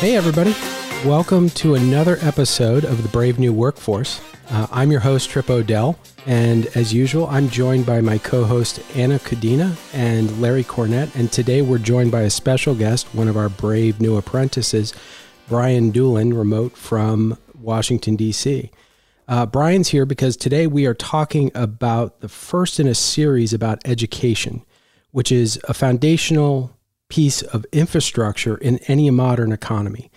Hey everybody, welcome to another episode of the Brave New Workforce. I'm your host, Trip Odell, and as usual, I'm joined by my co-host, Anna Kadina and Larry Cornett, and today we're joined by a special guest, one of our brave new apprentices, Brian Doolin, remote from Washington, D.C. Brian's here because today we are talking about the first in a series about education, which is a foundational piece of infrastructure in any modern economy.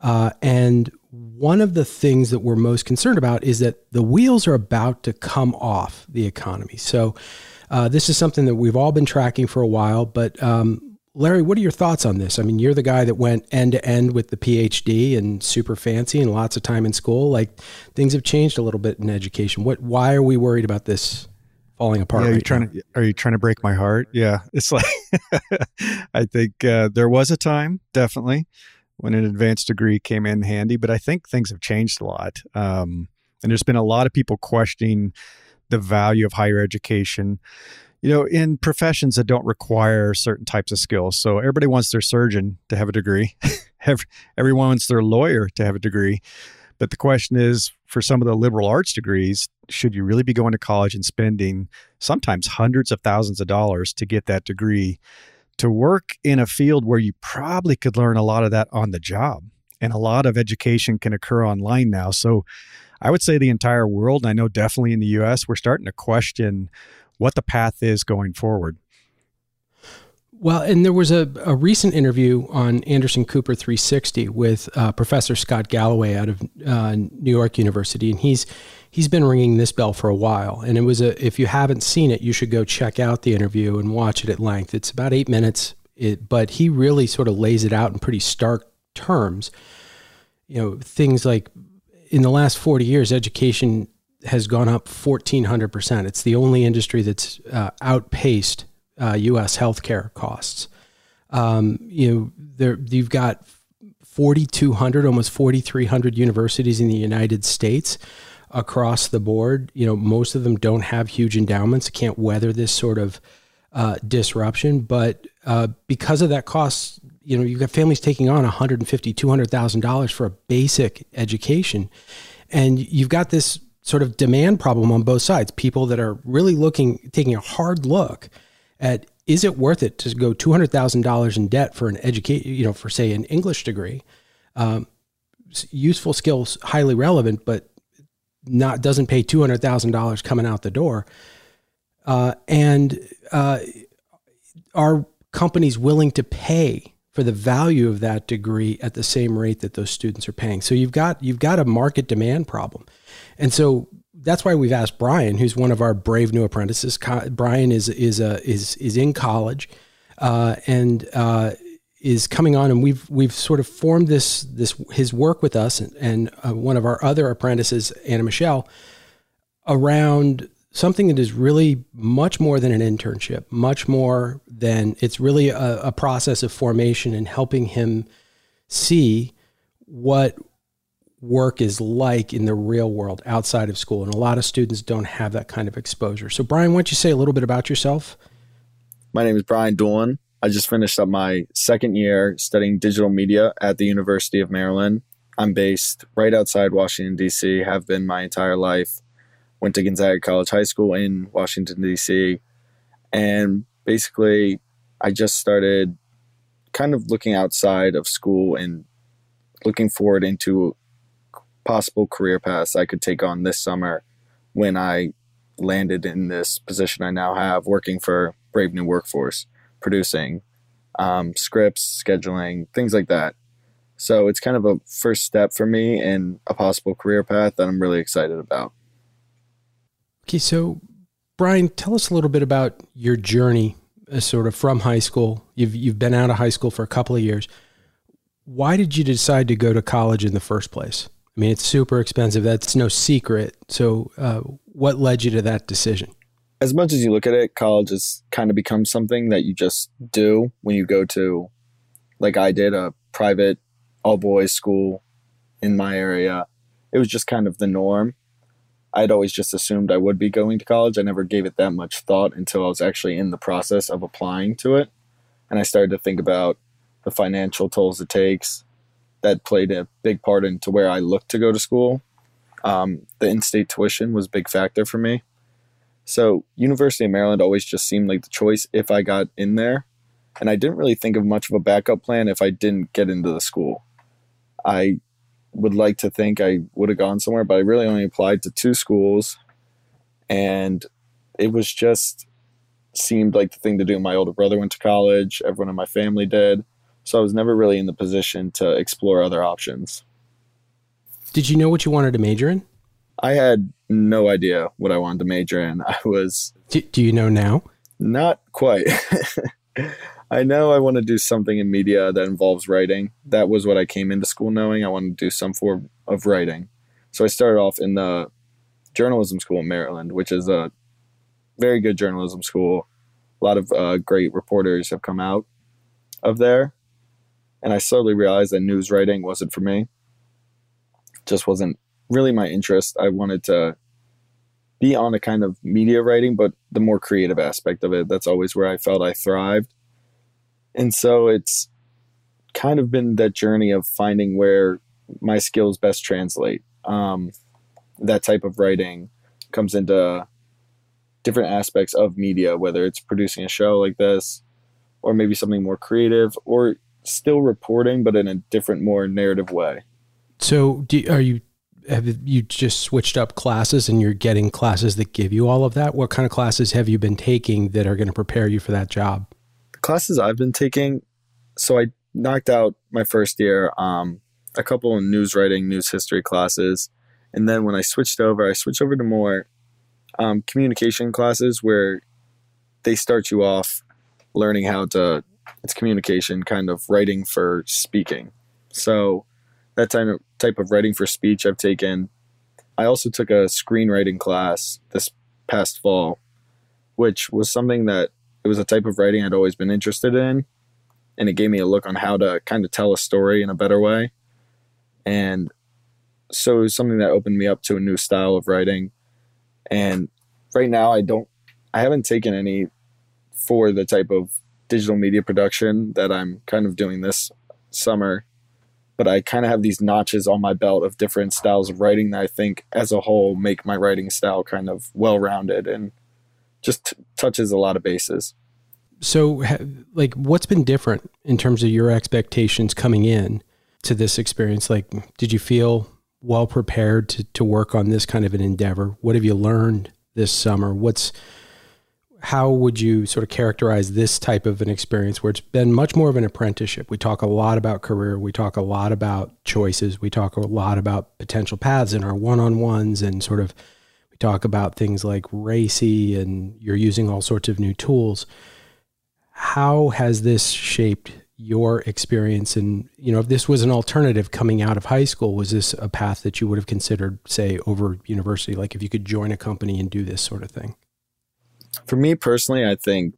And one of the things that we're most concerned about is that the wheels are about to come off the economy. So this is something that we've all been tracking for a while, but Larry, what are your thoughts on this? I mean, you're the guy that went end to end with the PhD and super fancy and lots of time in school. Like, things have changed a little bit in education. Why are we worried about this falling apart? Yeah, are you trying to break my heart? Yeah. It's like, I think there was a time, definitely, when an advanced degree came in handy, but I think things have changed a lot. And there's been a lot of people questioning the value of higher education, you know, in professions that don't require certain types of skills. So everybody wants their surgeon to have a degree. Everyone wants their lawyer to have a degree. But the question is, for some of the liberal arts degrees, should you really be going to college and spending sometimes hundreds of thousands of dollars to get that degree to work in a field where you probably could learn a lot of that on the job? And a lot of education can occur online now. So I would say the entire world, and I know definitely in the U.S., we're starting to question what the path is going forward. Well, and there was a recent interview on Anderson Cooper 360 with Professor Scott Galloway out of New York University, and he's been ringing this bell for a while. And it was if you haven't seen it, you should go check out the interview and watch it at length. It's about 8 minutes, but he really sort of lays it out in pretty stark terms. You know, things like in the last 40 years, education has gone up 1,400%. It's the only industry that's outpaced U.S. healthcare costs. You've got 4,200, almost 4,300 universities in the United States across the board. You know, most of them don't have huge endowments, can't weather this sort of disruption. But because of that cost, you know, you've got families taking on $150,000, $200,000 for a basic education. And you've got this sort of demand problem on both sides. People that are really taking a hard look at, is it worth it to go $200,000 in debt for an education, you know, for say an English degree, useful skills, highly relevant, but doesn't pay $200,000 coming out the door. And are companies willing to pay for the value of that degree at the same rate that those students are paying? So you've got a market demand problem. And so that's why we've asked Brian, who's one of our brave new apprentices. Brian is in college and is coming on, and we've sort of formed his work with us and one of our other apprentices, Anna Michelle, around something that is really much more than an internship, much more than, it's really a process of formation and helping him see what work is like in the real world outside of school. And a lot of students don't have that kind of exposure. So Brian, why don't you say a little bit about yourself? My name is Brian Doolin. I just finished up my second year studying digital media at the University of Maryland. I'm based right outside Washington, D.C., have been my entire life. Went to Gonzaga College High School in Washington, D.C. And basically, I just started kind of looking outside of school and looking forward into possible career paths I could take on this summer when I landed in this position I now have, working for Brave New Workforce, producing scripts, scheduling, things like that. So it's kind of a first step for me in a possible career path that I'm really excited about. Okay, so Brian, tell us a little bit about your journey sort of from high school. You've been out of high school for a couple of years. Why did you decide to go to college in the first place? I mean, it's super expensive. That's no secret. So what led you to that decision? As much as you look at it, college has kind of become something that you just do when you go to, like I did, a private all-boys school in my area. It was just kind of the norm. I'd always just assumed I would be going to college. I never gave it that much thought until I was actually in the process of applying to it. And I started to think about the financial tolls it takes, that played a big part into where I looked to go to school. The in-state tuition was a big factor for me. So University of Maryland always just seemed like the choice if I got in there. And I didn't really think of much of a backup plan if I didn't get into the school. I would like to think I would have gone somewhere, but I really only applied to two schools. And it was just seemed like the thing to do. My older brother went to college. Everyone in my family did. So I was never really in the position to explore other options. Did you know what you wanted to major in? I had no idea what I wanted to major in. I was... Do you know now? Not quite. I know I want to do something in media that involves writing. That was what I came into school knowing. I wanted to do some form of writing. So I started off in the journalism school in Maryland, which is a very good journalism school. A lot of great reporters have come out of there. And I slowly realized that news writing wasn't for me. Just wasn't really my interest. I wanted to be on a kind of media writing, but the more creative aspect of it, that's always where I felt I thrived. And so it's kind of been that journey of finding where my skills best translate. That type of writing comes into different aspects of media, whether it's producing a show like this, or maybe something more creative, or still reporting, but in a different, more narrative way. So have you just switched up classes and you're getting classes that give you all of that? What kind of classes have you been taking that are going to prepare you for that job? The classes I've been taking, so I knocked out my first year, a couple of news writing, news history classes. And then when I switched over to more communication classes where they start you off learning how to, it's communication, kind of writing for speaking. So that type of writing for speech I've taken. I also took a screenwriting class this past fall, which was something that it was a type of writing I'd always been interested in. And it gave me a look on how to kind of tell a story in a better way. And so it was something that opened me up to a new style of writing. And right now I haven't taken any for the type of digital media production that I'm kind of doing this summer. But I kind of have these notches on my belt of different styles of writing that I think as a whole make my writing style kind of well-rounded and just touches a lot of bases. So like what's been different in terms of your expectations coming in to this experience? Like, did you feel well prepared to work on this kind of an endeavor? What have you learned this summer? How would you sort of characterize this type of an experience where it's been much more of an apprenticeship? We talk a lot about career. We talk a lot about choices. We talk a lot about potential paths in our one-on-ones and sort of we talk about things like RACI and you're using all sorts of new tools. How has this shaped your experience? And, you know, if this was an alternative coming out of high school, was this a path that you would have considered, say, over university? Like if you could join a company and do this sort of thing? For me personally, I think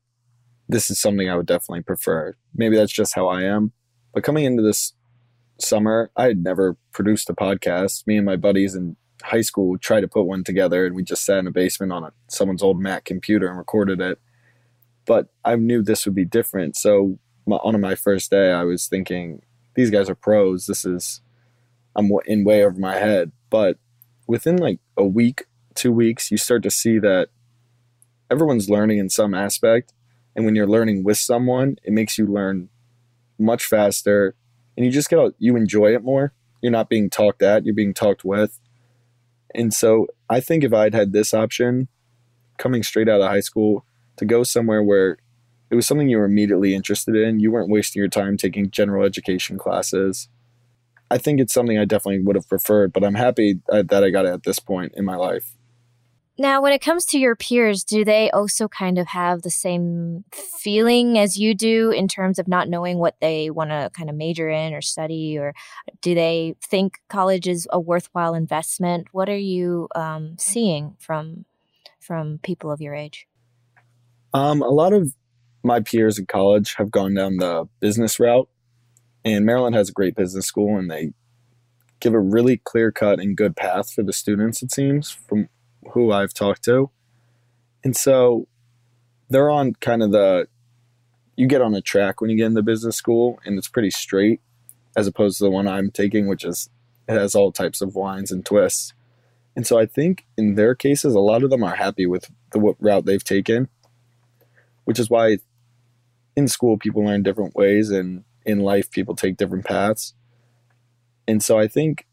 this is something I would definitely prefer. Maybe that's just how I am. But coming into this summer, I had never produced a podcast. Me and my buddies in high school tried to put one together, and we just sat in a basement on someone's old Mac computer and recorded it. But I knew this would be different. So on my first day, I was thinking, these guys are pros. I'm in way over my head. But within like a week, 2 weeks, you start to see that everyone's learning in some aspect. And when you're learning with someone, it makes you learn much faster and you just you enjoy it more. You're not being talked at, you're being talked with. And so I think if I'd had this option coming straight out of high school to go somewhere where it was something you were immediately interested in, you weren't wasting your time taking general education classes. I think it's something I definitely would have preferred, but I'm happy that I got it at this point in my life. Now, when it comes to your peers, do they also kind of have the same feeling as you do in terms of not knowing what they want to kind of major in or study? Or do they think college is a worthwhile investment? What are you seeing from people of your age? A lot of my peers in college have gone down the business route. And Maryland has a great business school, and they give a really clear-cut and good path for the students, it seems, from who I've talked to. And so they're on kind of you get on a track when you get into business school and it's pretty straight. as opposed to the one I'm taking, which is it has all types of winds and twists. And so I think in their cases, a lot of them are happy with the route they've taken, which is why in school people learn different ways and in life people take different paths. And so I think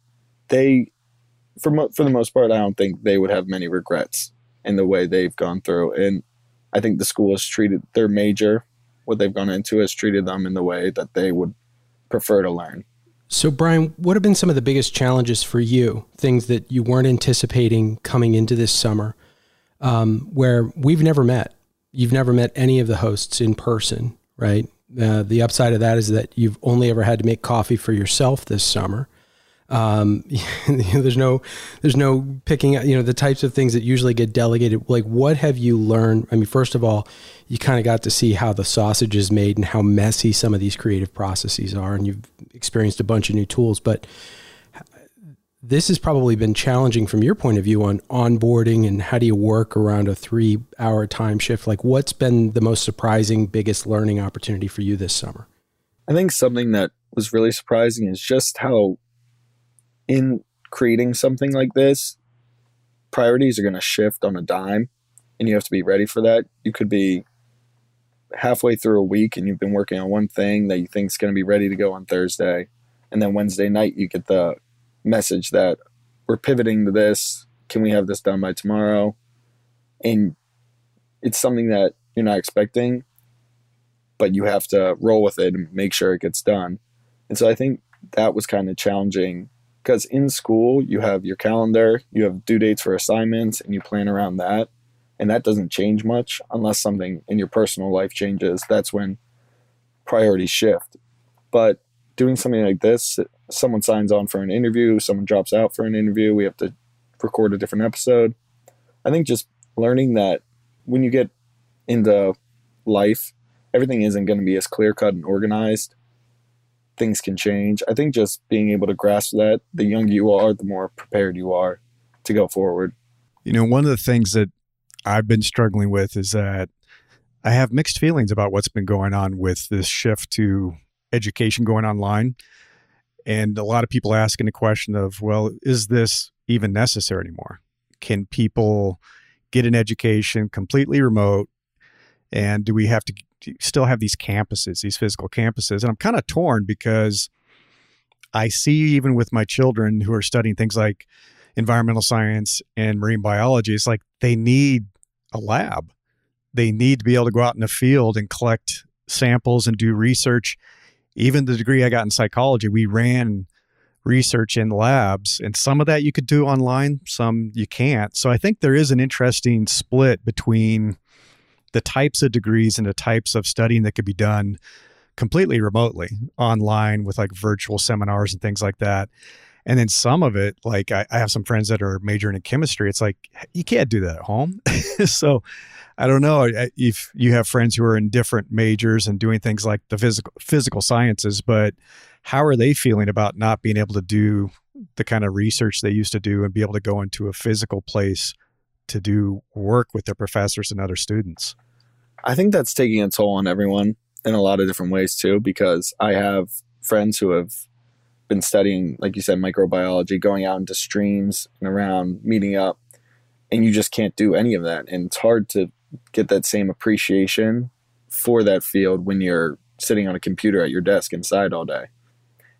they, for the most part, I don't think they would have many regrets in the way they've gone through. And I think the school has treated their major, what they've gone into, has treated them in the way that they would prefer to learn. So, Brian, what have been some of the biggest challenges for you, things that you weren't anticipating coming into this summer, where we've never met? You've never met any of the hosts in person, right? The upside of that is that you've only ever had to make coffee for yourself this summer. There's no picking up, the types of things that usually get delegated. Like, what have you learned? I mean, first of all, you kind of got to see how the sausage is made and how messy some of these creative processes are. And you've experienced a bunch of new tools, but this has probably been challenging from your point of view on onboarding and how do you work around a 3-hour time shift? Like, what's been the most surprising, biggest learning opportunity for you this summer? I think something that was really surprising is just how, in creating something like this, priorities are going to shift on a dime, and you have to be ready for that. You could be halfway through a week and you've been working on one thing that you think is going to be ready to go on Thursday. And then Wednesday night, you get the message that we're pivoting to this. Can we have this done by tomorrow? And it's something that you're not expecting, but you have to roll with it and make sure it gets done. And so I think that was kind of challenging. Because in school, you have your calendar, you have due dates for assignments, and you plan around that. And that doesn't change much unless something in your personal life changes. That's when priorities shift. But doing something like this, someone signs on for an interview, someone drops out for an interview, we have to record a different episode. I think just learning that when you get into life, everything isn't going to be as clear-cut and organized. Things can change. I think just being able to grasp that, the younger you are, the more prepared you are to go forward. One of the things that I've been struggling with is that I have mixed feelings about what's been going on with this shift to education going online. And a lot of people asking the question of, well, is this even necessary anymore? Can people get an education completely remote? And do we have to still have these campuses, these physical campuses? And I'm kind of torn because I see even with my children who are studying things like environmental science and marine biology, it's like they need a lab. They need to be able to go out in the field and collect samples and do research. Even the degree I got in psychology, we ran research in labs, and some of that you could do online, some you can't. So I think there is an interesting split between the types of degrees and the types of studying that could be done completely remotely online with like virtual seminars and things like that. And then some of it, like I have some friends that are majoring in chemistry. It's like, you can't do that at home. So I don't know if you have friends who are in different majors and doing things like the physical sciences, but how are they feeling about not being able to do the kind of research they used to do and be able to go into a physical place to do work with their professors and other students? I think that's taking a toll on everyone in a lot of different ways too, because I have friends who have been studying, like you said, microbiology, going out into streams and around, meeting up, and you just can't do any of that. And it's hard to get that same appreciation for that field when you're sitting on a computer at your desk inside all day.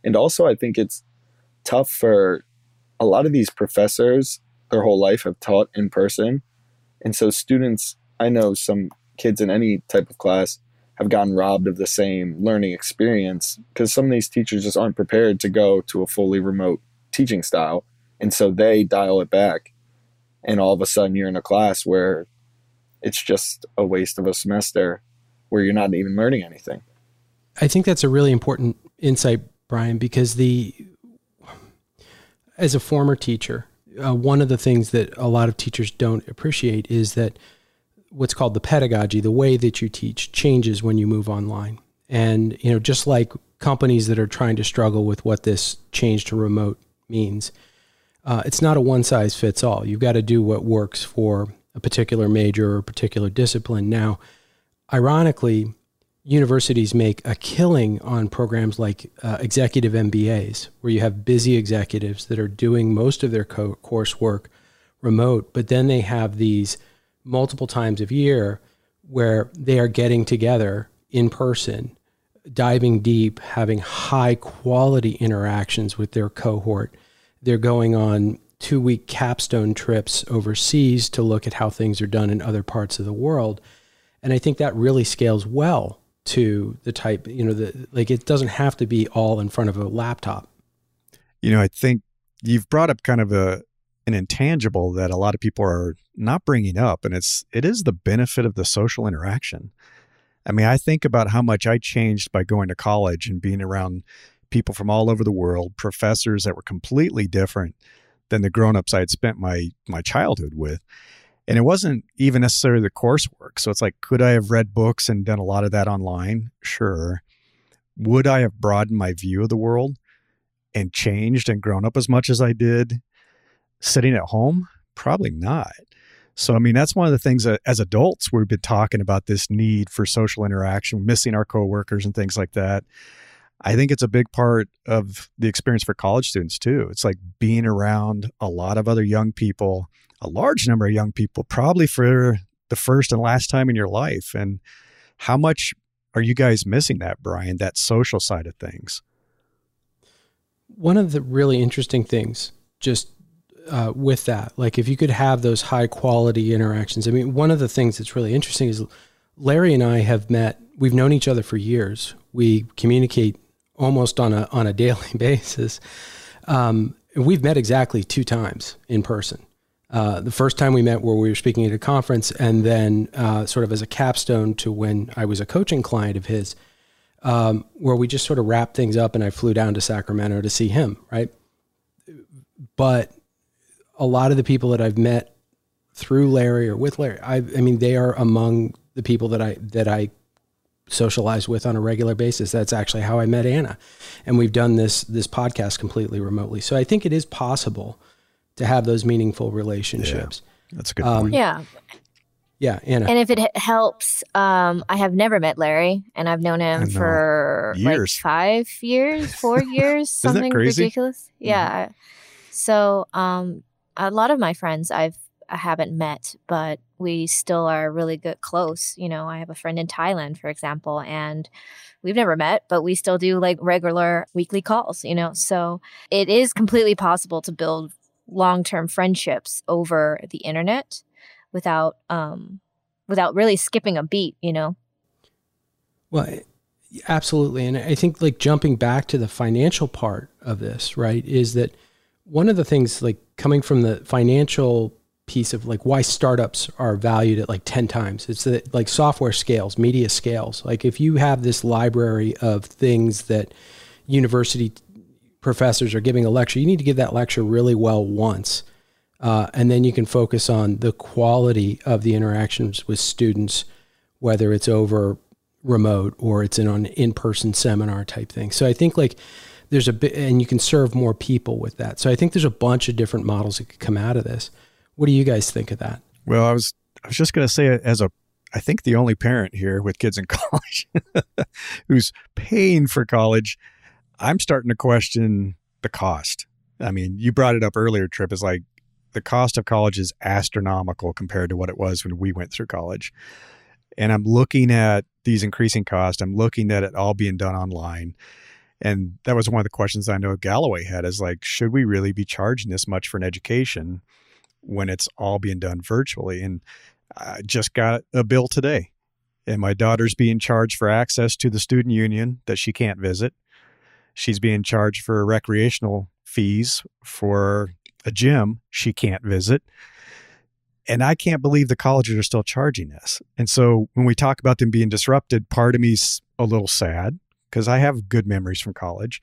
And also I think it's tough for a lot of these professors. Their whole life have taught in person. And so students, I know some kids in any type of class have gotten robbed of the same learning experience because some of these teachers just aren't prepared to go to a fully remote teaching style. And so they dial it back. And all of a sudden you're in a class where it's just a waste of a semester where you're not even learning anything. I think that's a really important insight, Brian, because as a former teacher, one of the things that a lot of teachers don't appreciate is that what's called the pedagogy, the way that you teach, changes when you move online. And, just like companies that are trying to struggle with what this change to remote means, it's not a one size fits all. You've got to do what works for a particular major or a particular discipline. Now, ironically, universities make a killing on programs like executive MBAs, where you have busy executives that are doing most of their coursework remote, but then they have these multiple times of year where they are getting together in person, diving deep, having high quality interactions with their cohort. They're going on 2-week capstone trips overseas to look at how things are done in other parts of the world. And I think that really scales well to the type, you know, like it doesn't have to be all in front of a laptop. You know, I think you've brought up kind of an intangible that a lot of people are not bringing up, and it is the benefit of the social interaction. I mean, I think about how much I changed by going to college and being around people from all over the world, professors that were completely different than the grownups I had spent my childhood with. And it wasn't even necessarily the coursework. So it's like, could I have read books and done a lot of that online? Sure. Would I have broadened my view of the world and changed and grown up as much as I did sitting at home? Probably not. So, I mean, that's one of the things that as adults, we've been talking about this need for social interaction, missing our coworkers and things like that. I think it's a big part of the experience for college students too. It's like being around a lot of other young people, a large number of young people, probably for the first and last time in your life. And how much are you guys missing that, Brian, that social side of things? One of the really interesting things just with that, like if you could have those high quality interactions, I mean, one of the things that's really interesting is Larry and I have met, we've known each other for years. We communicate almost on a daily basis. And we've met exactly 2 times in person. The first time we met where we were speaking at a conference, and then sort of as a capstone to when I was a coaching client of his, where we just sort of wrapped things up and I flew down to Sacramento to see him, right? But a lot of the people that I've met through Larry or with Larry, I mean, they are among the people that I socialize with on a regular basis. That's actually how I met Anna. And we've done this podcast completely remotely. So I think it is possible to have those meaningful relationships. Yeah, that's a good point. Yeah. Yeah, Anna. And if it helps, I have never met Larry, and I've known him for years. Like 4 years, something Isn't that crazy? Ridiculous. Yeah. Mm-hmm. So a lot of my friends I haven't met, but we still are really good close. You know, I have a friend in Thailand, for example, and we've never met, but we still do like regular weekly calls, you know. So it is completely possible to build long-term friendships over the internet without without really skipping a beat, you know? Well, absolutely. And I think like jumping back to the financial part of this, right, is that one of the things like coming from the financial piece of like why startups are valued at like 10 times. It's that like software scales, media scales. Like if you have this library of things that university professors are giving a lecture, you need to give that lecture really well once. And then you can focus on the quality of the interactions with students, whether it's over remote or it's in an in-person seminar type thing. So I think like there's a bit, and you can serve more people with that. So I think there's a bunch of different models that could come out of this. What do you guys think of that? Well, I was just going to say I think the only parent here with kids in college who's paying for college, I'm starting to question the cost. I mean, you brought it up earlier, Trip, is like the cost of college is astronomical compared to what it was when we went through college. And I'm looking at these increasing costs. I'm looking at it all being done online. And that was one of the questions I know Galloway had is like, should we really be charging this much for an education when it's all being done virtually? And I just got a bill today and my daughter's being charged for access to the student union that she can't visit. She's being charged for recreational fees for a gym she can't visit. And I can't believe the colleges are still charging this. And so when we talk about them being disrupted, part of me's a little sad because I have good memories from college.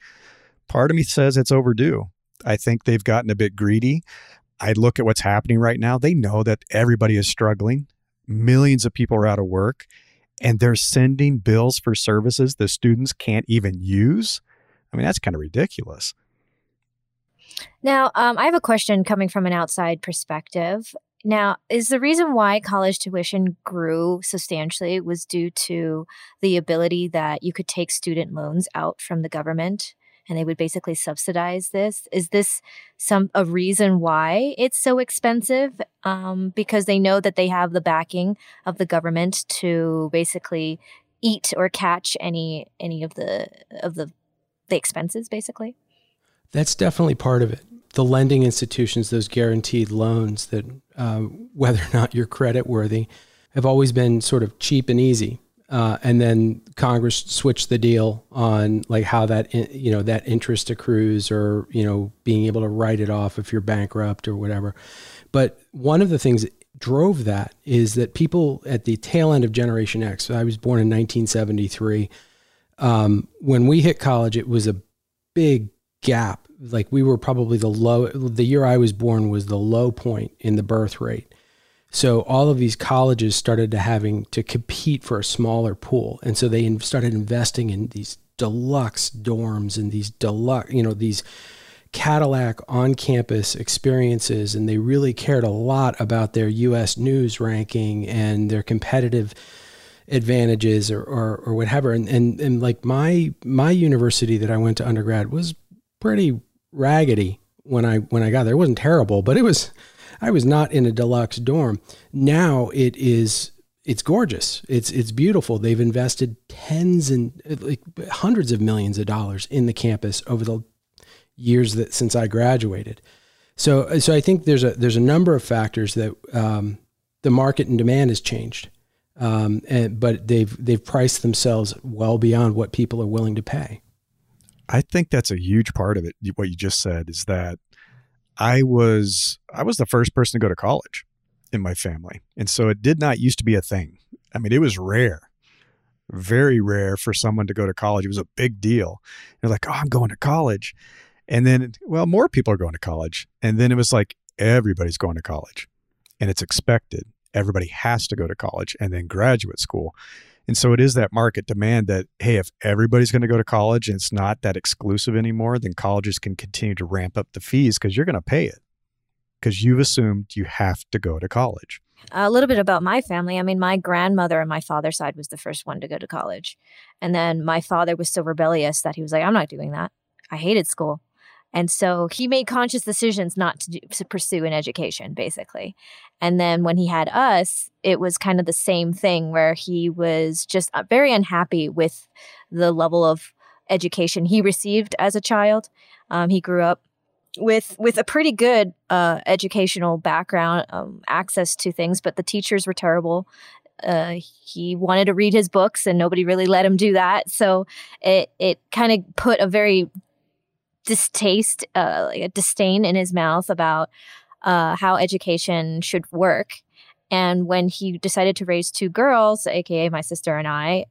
Part of me says it's overdue. I think they've gotten a bit greedy. I look at what's happening right now. They know that everybody is struggling. Millions of people are out of work, and they're sending bills for services the students can't even use. I mean, that's kind of ridiculous. Now, I have a question coming from an outside perspective. Now, is the reason why college tuition grew substantially was due to the ability that you could take student loans out from the government and they would basically subsidize this? Is this a reason why it's so expensive? Because they know that they have the backing of the government to basically eat or catch any of the expenses, basically? That's definitely part of it. The lending institutions, those guaranteed loans that, whether or not you're credit worthy, have always been sort of cheap and easy. And then Congress switched the deal on like how that interest accrues, or, you know, being able to write it off if you're bankrupt or whatever. But one of the things that drove that is that people at the tail end of Generation X, so I was born in 1973. When we hit college, it was a big gap. Like we were probably the year I was born was the low point in the birth rate. So all of these colleges started having to compete for a smaller pool. And so they started investing in these deluxe dorms and these deluxe, you know, these Cadillac on-campus experiences. And they really cared a lot about their U.S. News ranking and their competitive advantages or whatever. And like my university that I went to undergrad was pretty raggedy when I got there. It wasn't terrible, but I was not in a deluxe dorm. Now it's gorgeous. It's beautiful. They've invested tens and like hundreds of millions of dollars in the campus over the years since I graduated. So I think there's a number of factors that the market and demand has changed. But they've priced themselves well beyond what people are willing to pay. I think that's a huge part of it. What you just said is that I was the first person to go to college in my family. And so it did not used to be a thing. I mean, it was rare, very rare for someone to go to college. It was a big deal. They're like, oh, I'm going to college. And then, well, more people are going to college. And then it was like, everybody's going to college and it's expected. Everybody has to go to college and then graduate school. And so it is that market demand that, hey, if everybody's going to go to college and it's not that exclusive anymore, then colleges can continue to ramp up the fees because you're going to pay it because you've assumed you have to go to college. A little bit about my family. I mean, my grandmother on my father's side was the first one to go to college. And then my father was so rebellious that he was like, I'm not doing that. I hated school. And so he made conscious decisions not to pursue an education, basically. And then when he had us, it was kind of the same thing where he was just very unhappy with the level of education he received as a child. He grew up with a pretty good educational background, access to things, but the teachers were terrible. He wanted to read his books and nobody really let him do that. So it kind of put a very distaste, like a disdain in his mouth about how education should work. And when he decided to raise two girls, aka my sister and I,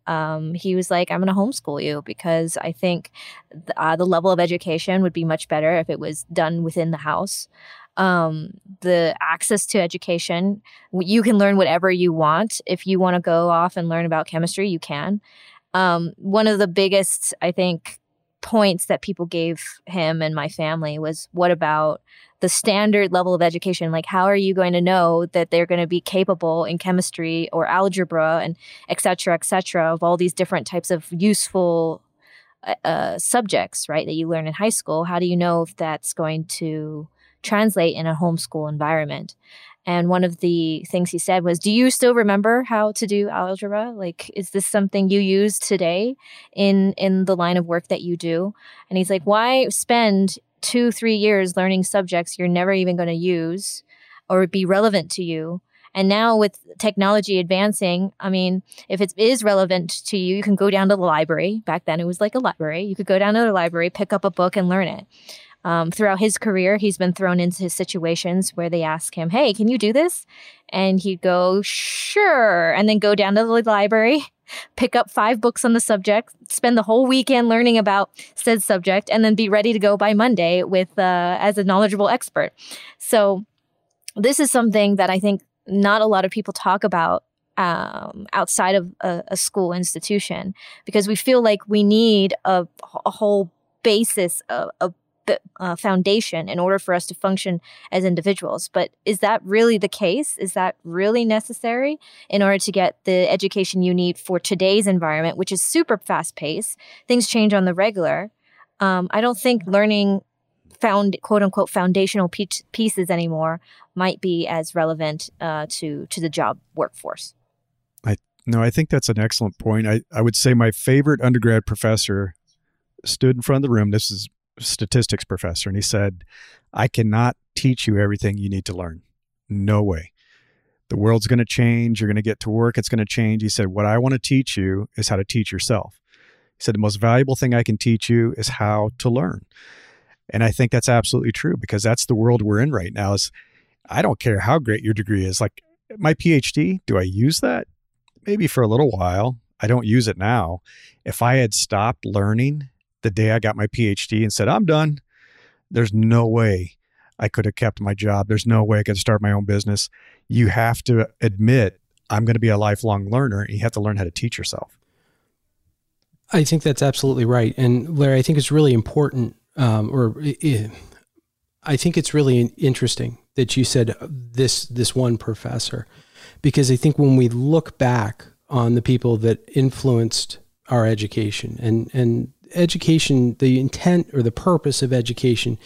he was like, I'm going to homeschool you because I think the level of education would be much better if it was done within the house. The access to education, you can learn whatever you want. If you want to go off and learn about chemistry, you can. One of the biggest, I think, points that people gave him and my family was, what about the standard level of education? Like, how are you going to know that they're going to be capable in chemistry or algebra and et cetera, of all these different types of useful subjects, right, that you learn in high school? How do you know if that's going to translate in a homeschool environment? And one of the things he said was, do you still remember how to do algebra? Like, is this something you use today in the line of work that you do? And he's like, why spend 2-3 years learning subjects you're never even going to use or be relevant to you? And now with technology advancing, I mean, if it is relevant to you, you can go down to the library. Back then it was like a library. You could go down to the library, pick up a book and learn it. Throughout his career, he's been thrown into his situations where they ask him, hey, can you do this? And he'd go, sure. And then go down to the library, pick up 5 books on the subject, spend the whole weekend learning about said subject, and then be ready to go by Monday with as a knowledgeable expert. So this is something that I think not a lot of people talk about outside of a school institution, because we feel like we need a whole basis of foundation in order for us to function as individuals. But is that really the case? Is that really necessary in order to get the education you need for today's environment, which is super fast-paced? Things change on the regular. I don't think learning quote-unquote foundational pieces anymore might be as relevant to the job workforce. No, I think that's an excellent point. I would say my favorite undergrad professor stood in front of the room. This is a statistics professor. And he said, I cannot teach you everything you need to learn. No way. The world's going to change. You're going to get to work. It's going to change. He said, what I want to teach you is how to teach yourself. He said, the most valuable thing I can teach you is how to learn. And I think that's absolutely true, because that's the world we're in right now. Is I don't care how great your degree is. Like my PhD, do I use that? Maybe for a little while. I don't use it now. If I had stopped learning the day I got my PhD and said, I'm done, there's no way I could have kept my job. There's no way I could start my own business. You have to admit, I'm going to be a lifelong learner, and you have to learn how to teach yourself. I think that's absolutely right. And Larry, I think it's really important, I think it's really interesting that you said this one professor, because I think when we look back on the people that influenced our education, and education, the intent or the purpose of education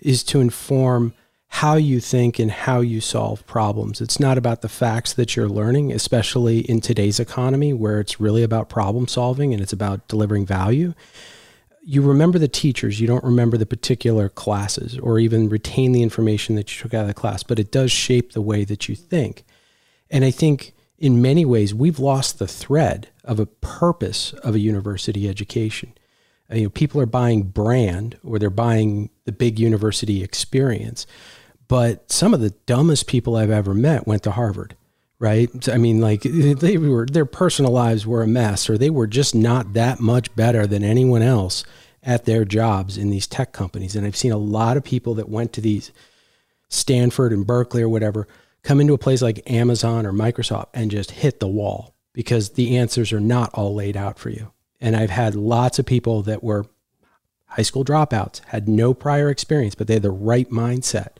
is to inform how you think and how you solve problems. It's not about the facts that you're learning, especially in today's economy where it's really about problem solving and it's about delivering value. You remember the teachers, you don't remember the particular classes or even retain the information that you took out of the class, but it does shape the way that you think. And I think in many ways, we've lost the thread of a purpose of a university education. You know, people are buying brand or they're buying the big university experience, but some of the dumbest people I've ever met went to Harvard, right? So, I mean, like their personal lives were a mess, or they were just not that much better than anyone else at their jobs in these tech companies. And I've seen a lot of people that went to these Stanford and Berkeley or whatever, come into a place like Amazon or Microsoft and just hit the wall because the answers are not all laid out for you. And I've had lots of people that were high school dropouts, had no prior experience, but they had the right mindset,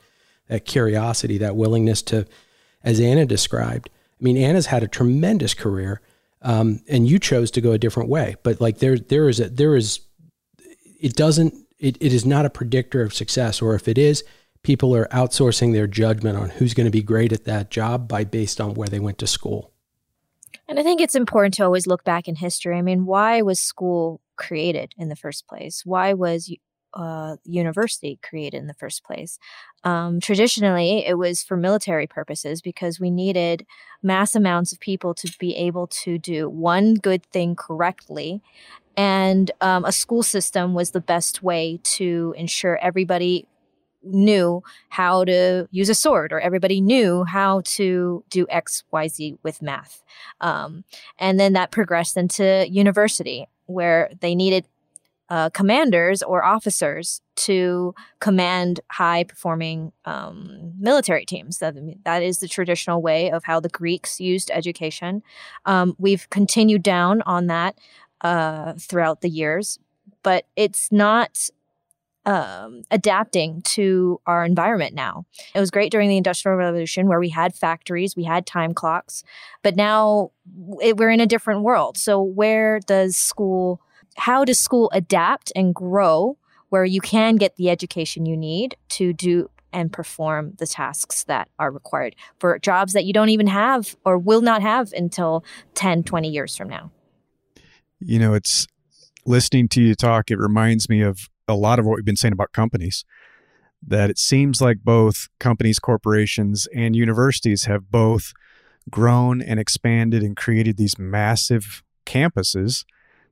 that curiosity, that willingness to, as Anna described. I mean, Anna's had a tremendous career, and you chose to go a different way, but like it is not a predictor of success, or if it is, people are outsourcing their judgment on who's going to be great at that job based on where they went to school. And I think it's important to always look back in history. I mean, why was school created in the first place? Why was university created in the first place? Traditionally, it was for military purposes because we needed mass amounts of people to be able to do one good thing correctly. And a school system was the best way to ensure everybody knew how to use a sword, or everybody knew how to do X, Y, Z with math. And then that progressed into university, where they needed commanders or officers to command high-performing military teams. That is the traditional way of how the Greeks used education. We've continued down on that throughout the years, but it's not adapting to our environment now. It was great during the Industrial Revolution where we had factories, we had time clocks, but now we're in a different world. So how does school adapt and grow where you can get the education you need to do and perform the tasks that are required for jobs that you don't even have or will not have until 10, 20 years from now? You know, it's listening to you talk, it reminds me of a lot of what we've been saying about companies, that it seems like both companies, corporations, and universities have both grown and expanded and created these massive campuses,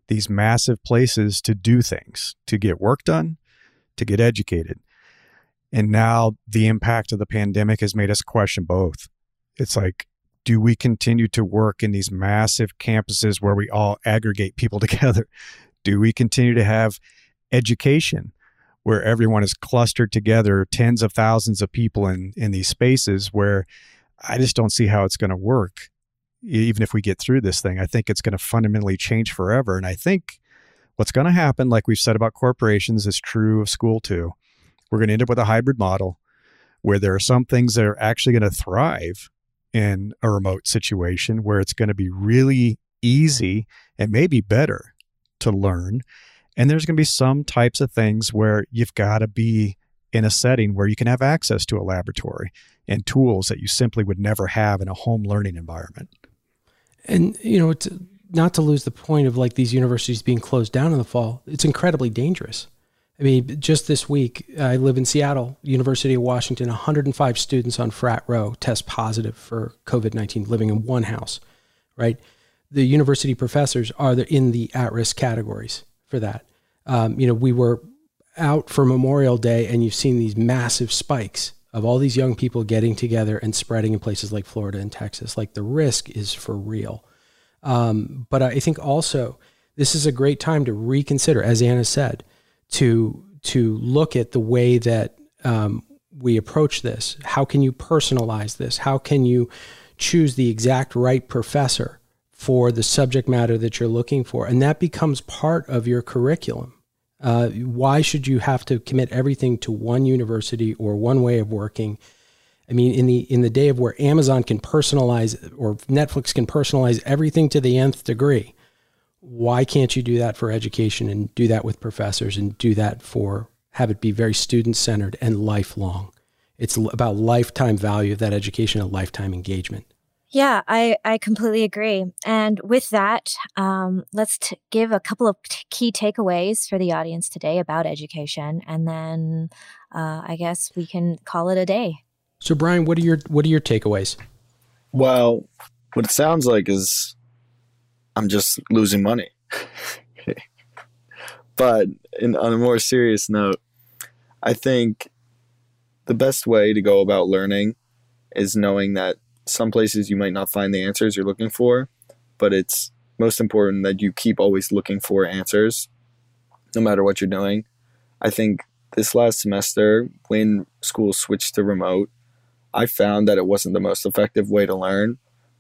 these massive places to do things, to get work done, to get educated. And now the impact of the pandemic has made us question both. It's like, do we continue to work in these massive campuses where we all aggregate people together? Do we continue to have education where everyone is clustered together, tens of thousands of people in these spaces, where I just don't see how it's going to work. Even if we get through this thing, I think it's going to fundamentally change forever. And I think what's going to happen, like we've said about corporations, is true of school too. We're going to end up with a hybrid model where there are some things that are actually going to thrive in a remote situation, where it's going to be really easy and maybe better to learn. And there's going to be some types of things where you've got to be in a setting where you can have access to a laboratory and tools that you simply would never have in a home learning environment. And, you know, it's not to lose the point of like these universities being closed down in the fall, it's incredibly dangerous. I mean, just this week, I live in Seattle, University of Washington, 105 students on frat row test positive for COVID-19 living in one house, right? The university professors are in the at-risk categories for that. You know, we were out for Memorial Day and you've seen these massive spikes of all these young people getting together and spreading in places like Florida and Texas. Like the risk is for real. But I think also this is a great time to reconsider, as Anna said, to look at the way that we approach this. How can you personalize this? How can you choose the exact right professor for the subject matter that you're looking for? And that becomes part of your curriculum. Why should you have to commit everything to one university or one way of working? I mean, in the day of where Amazon can personalize or Netflix can personalize everything to the nth degree, why can't you do that for education and do that with professors and do that have it be very student-centered and lifelong? It's about lifetime value of that education and lifetime engagement. Yeah, I completely agree. And with that, let's give a couple of key takeaways for the audience today about education. And then I guess we can call it a day. So Brian, what are your takeaways? Well, what it sounds like is I'm just losing money. But on a more serious note, I think the best way to go about learning is knowing that some places you might not find the answers you're looking for, but it's most important that you keep always looking for answers, no matter what you're doing. I think this last semester, when school switched to remote, I found that it wasn't the most effective way to learn.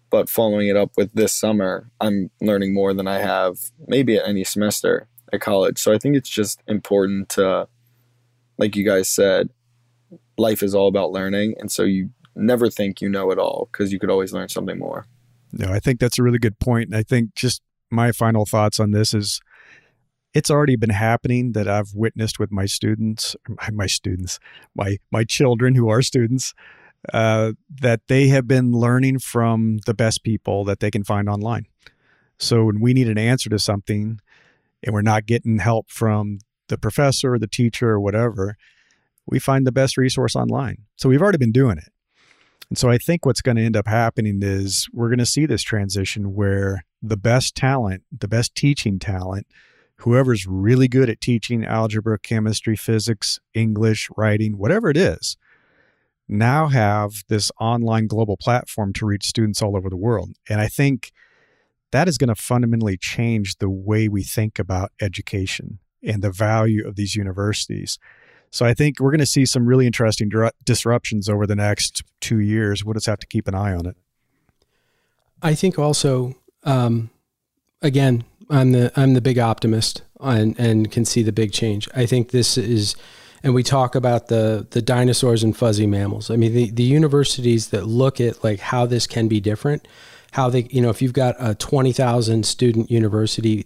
But following it up with this summer, I'm learning more than I have maybe at any semester at college. So I think it's just important to, like you guys said, life is all about learning. And so you never think you know it all because you could always learn something more. No, I think that's a really good point. And I think just my final thoughts on this is it's already been happening that I've witnessed with my students, my children who are students, that they have been learning from the best people that they can find online. So when we need an answer to something and we're not getting help from the professor or the teacher or whatever, we find the best resource online. So we've already been doing it. And so I think what's going to end up happening is we're going to see this transition where the best talent, the best teaching talent, whoever's really good at teaching algebra, chemistry, physics, English, writing, whatever it is, now have this online global platform to reach students all over the world. And I think that is going to fundamentally change the way we think about education and the value of these universities. So I think we're going to see some really interesting disruptions over the next 2 years. We'll just have to keep an eye on it. I think also, again, I'm the big optimist and can see the big change. I think this is... And we talk about the dinosaurs and fuzzy mammals. I mean, the universities that look at like how this can be different, how they, you know, if you've got a 20,000 student university,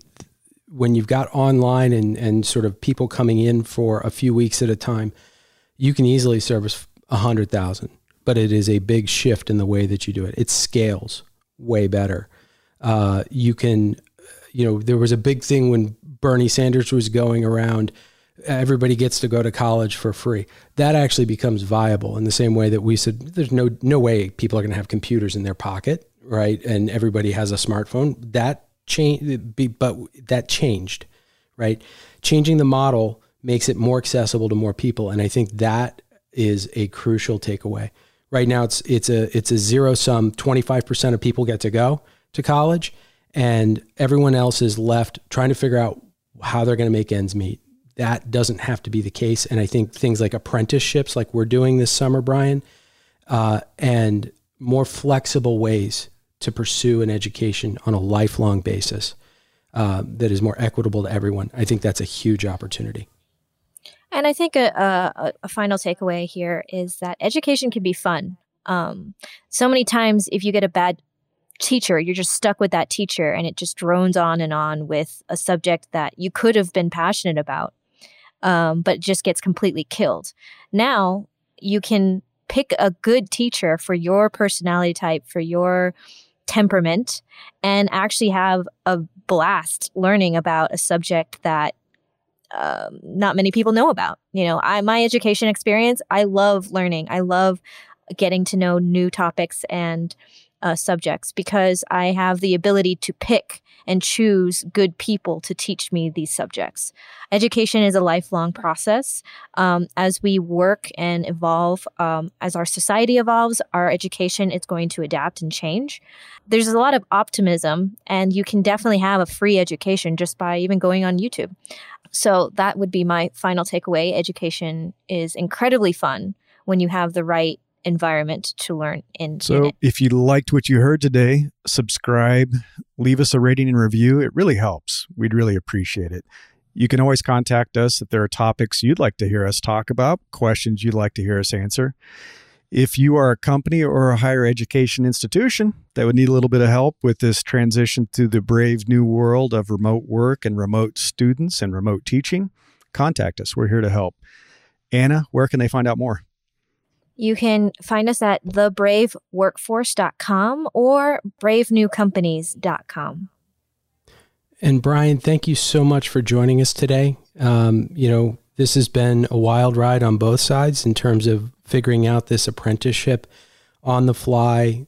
when you've got online and sort of people coming in for a few weeks at a time, you can easily service 100,000, but it is a big shift in the way that you do it. It scales way better. You can, you know, there was a big thing when Bernie Sanders was going around, everybody gets to go to college for free. That actually becomes viable in the same way that we said, there's no way people are going to have computers in their pocket, right? And everybody has a smartphone. That changed, but that changed, right? Changing the model makes it more accessible to more people. And I think that is a crucial takeaway. Right now it's a zero sum, 25% of people get to go to college and everyone else is left trying to figure out how they're going to make ends meet. That doesn't have to be the case. And I think things like apprenticeships, like we're doing this summer, Brian, and more flexible ways to pursue an education on a lifelong basis that is more equitable to everyone. I think that's a huge opportunity. And I think a final takeaway here is that education can be fun. So many times if you get a bad teacher, you're just stuck with that teacher and it just drones on and on with a subject that you could have been passionate about, but just gets completely killed. Now you can pick a good teacher for your personality type, for your temperament, and actually have a blast learning about a subject that not many people know about. You know, my education experience, I love learning. I love getting to know new topics and subjects because I have the ability to pick and choose good people to teach me these subjects. Education is a lifelong process. As we work and evolve, as our society evolves, our education is going to adapt and change. There's a lot of optimism, and you can definitely have a free education just by even going on YouTube. So that would be my final takeaway. Education is incredibly fun when you have the right environment to learn in. So if you liked what you heard today, subscribe, leave us a rating and review. It really helps. We'd really appreciate it. You can always contact us if there are topics you'd like to hear us talk about, questions you'd like to hear us answer. If you are a company or a higher education institution that would need a little bit of help with this transition to the brave new world of remote work and remote students and remote teaching, contact us. We're here to help. Anna, where can they find out more? You can find us at thebraveworkforce.com or bravenewcompanies.com. And Brian, thank you so much for joining us today. This has been a wild ride on both sides in terms of figuring out this apprenticeship on the fly.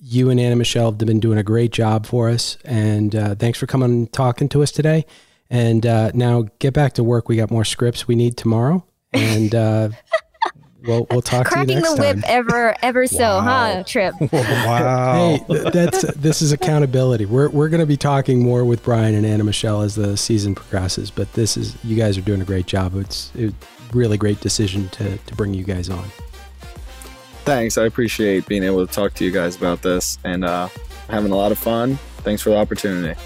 You and Anna Michelle have been doing a great job for us. And thanks for coming and talking to us today. And now get back to work. We got more scripts we need tomorrow. And... We'll talk to you next time. Cracking the whip ever so, huh, Trip? Wow. Hey, this is accountability. We're going to be talking more with Brian and Anna Michelle as the season progresses, but you guys are doing a great job. It's a really great decision to bring you guys on. Thanks. I appreciate being able to talk to you guys about this and having a lot of fun. Thanks for the opportunity.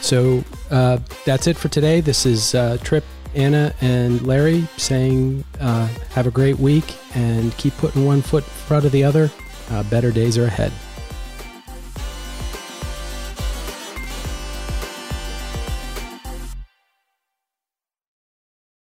So that's it for today. This is Trip, Anna, and Larry saying have a great week and keep putting one foot in front of the other. Better days are ahead.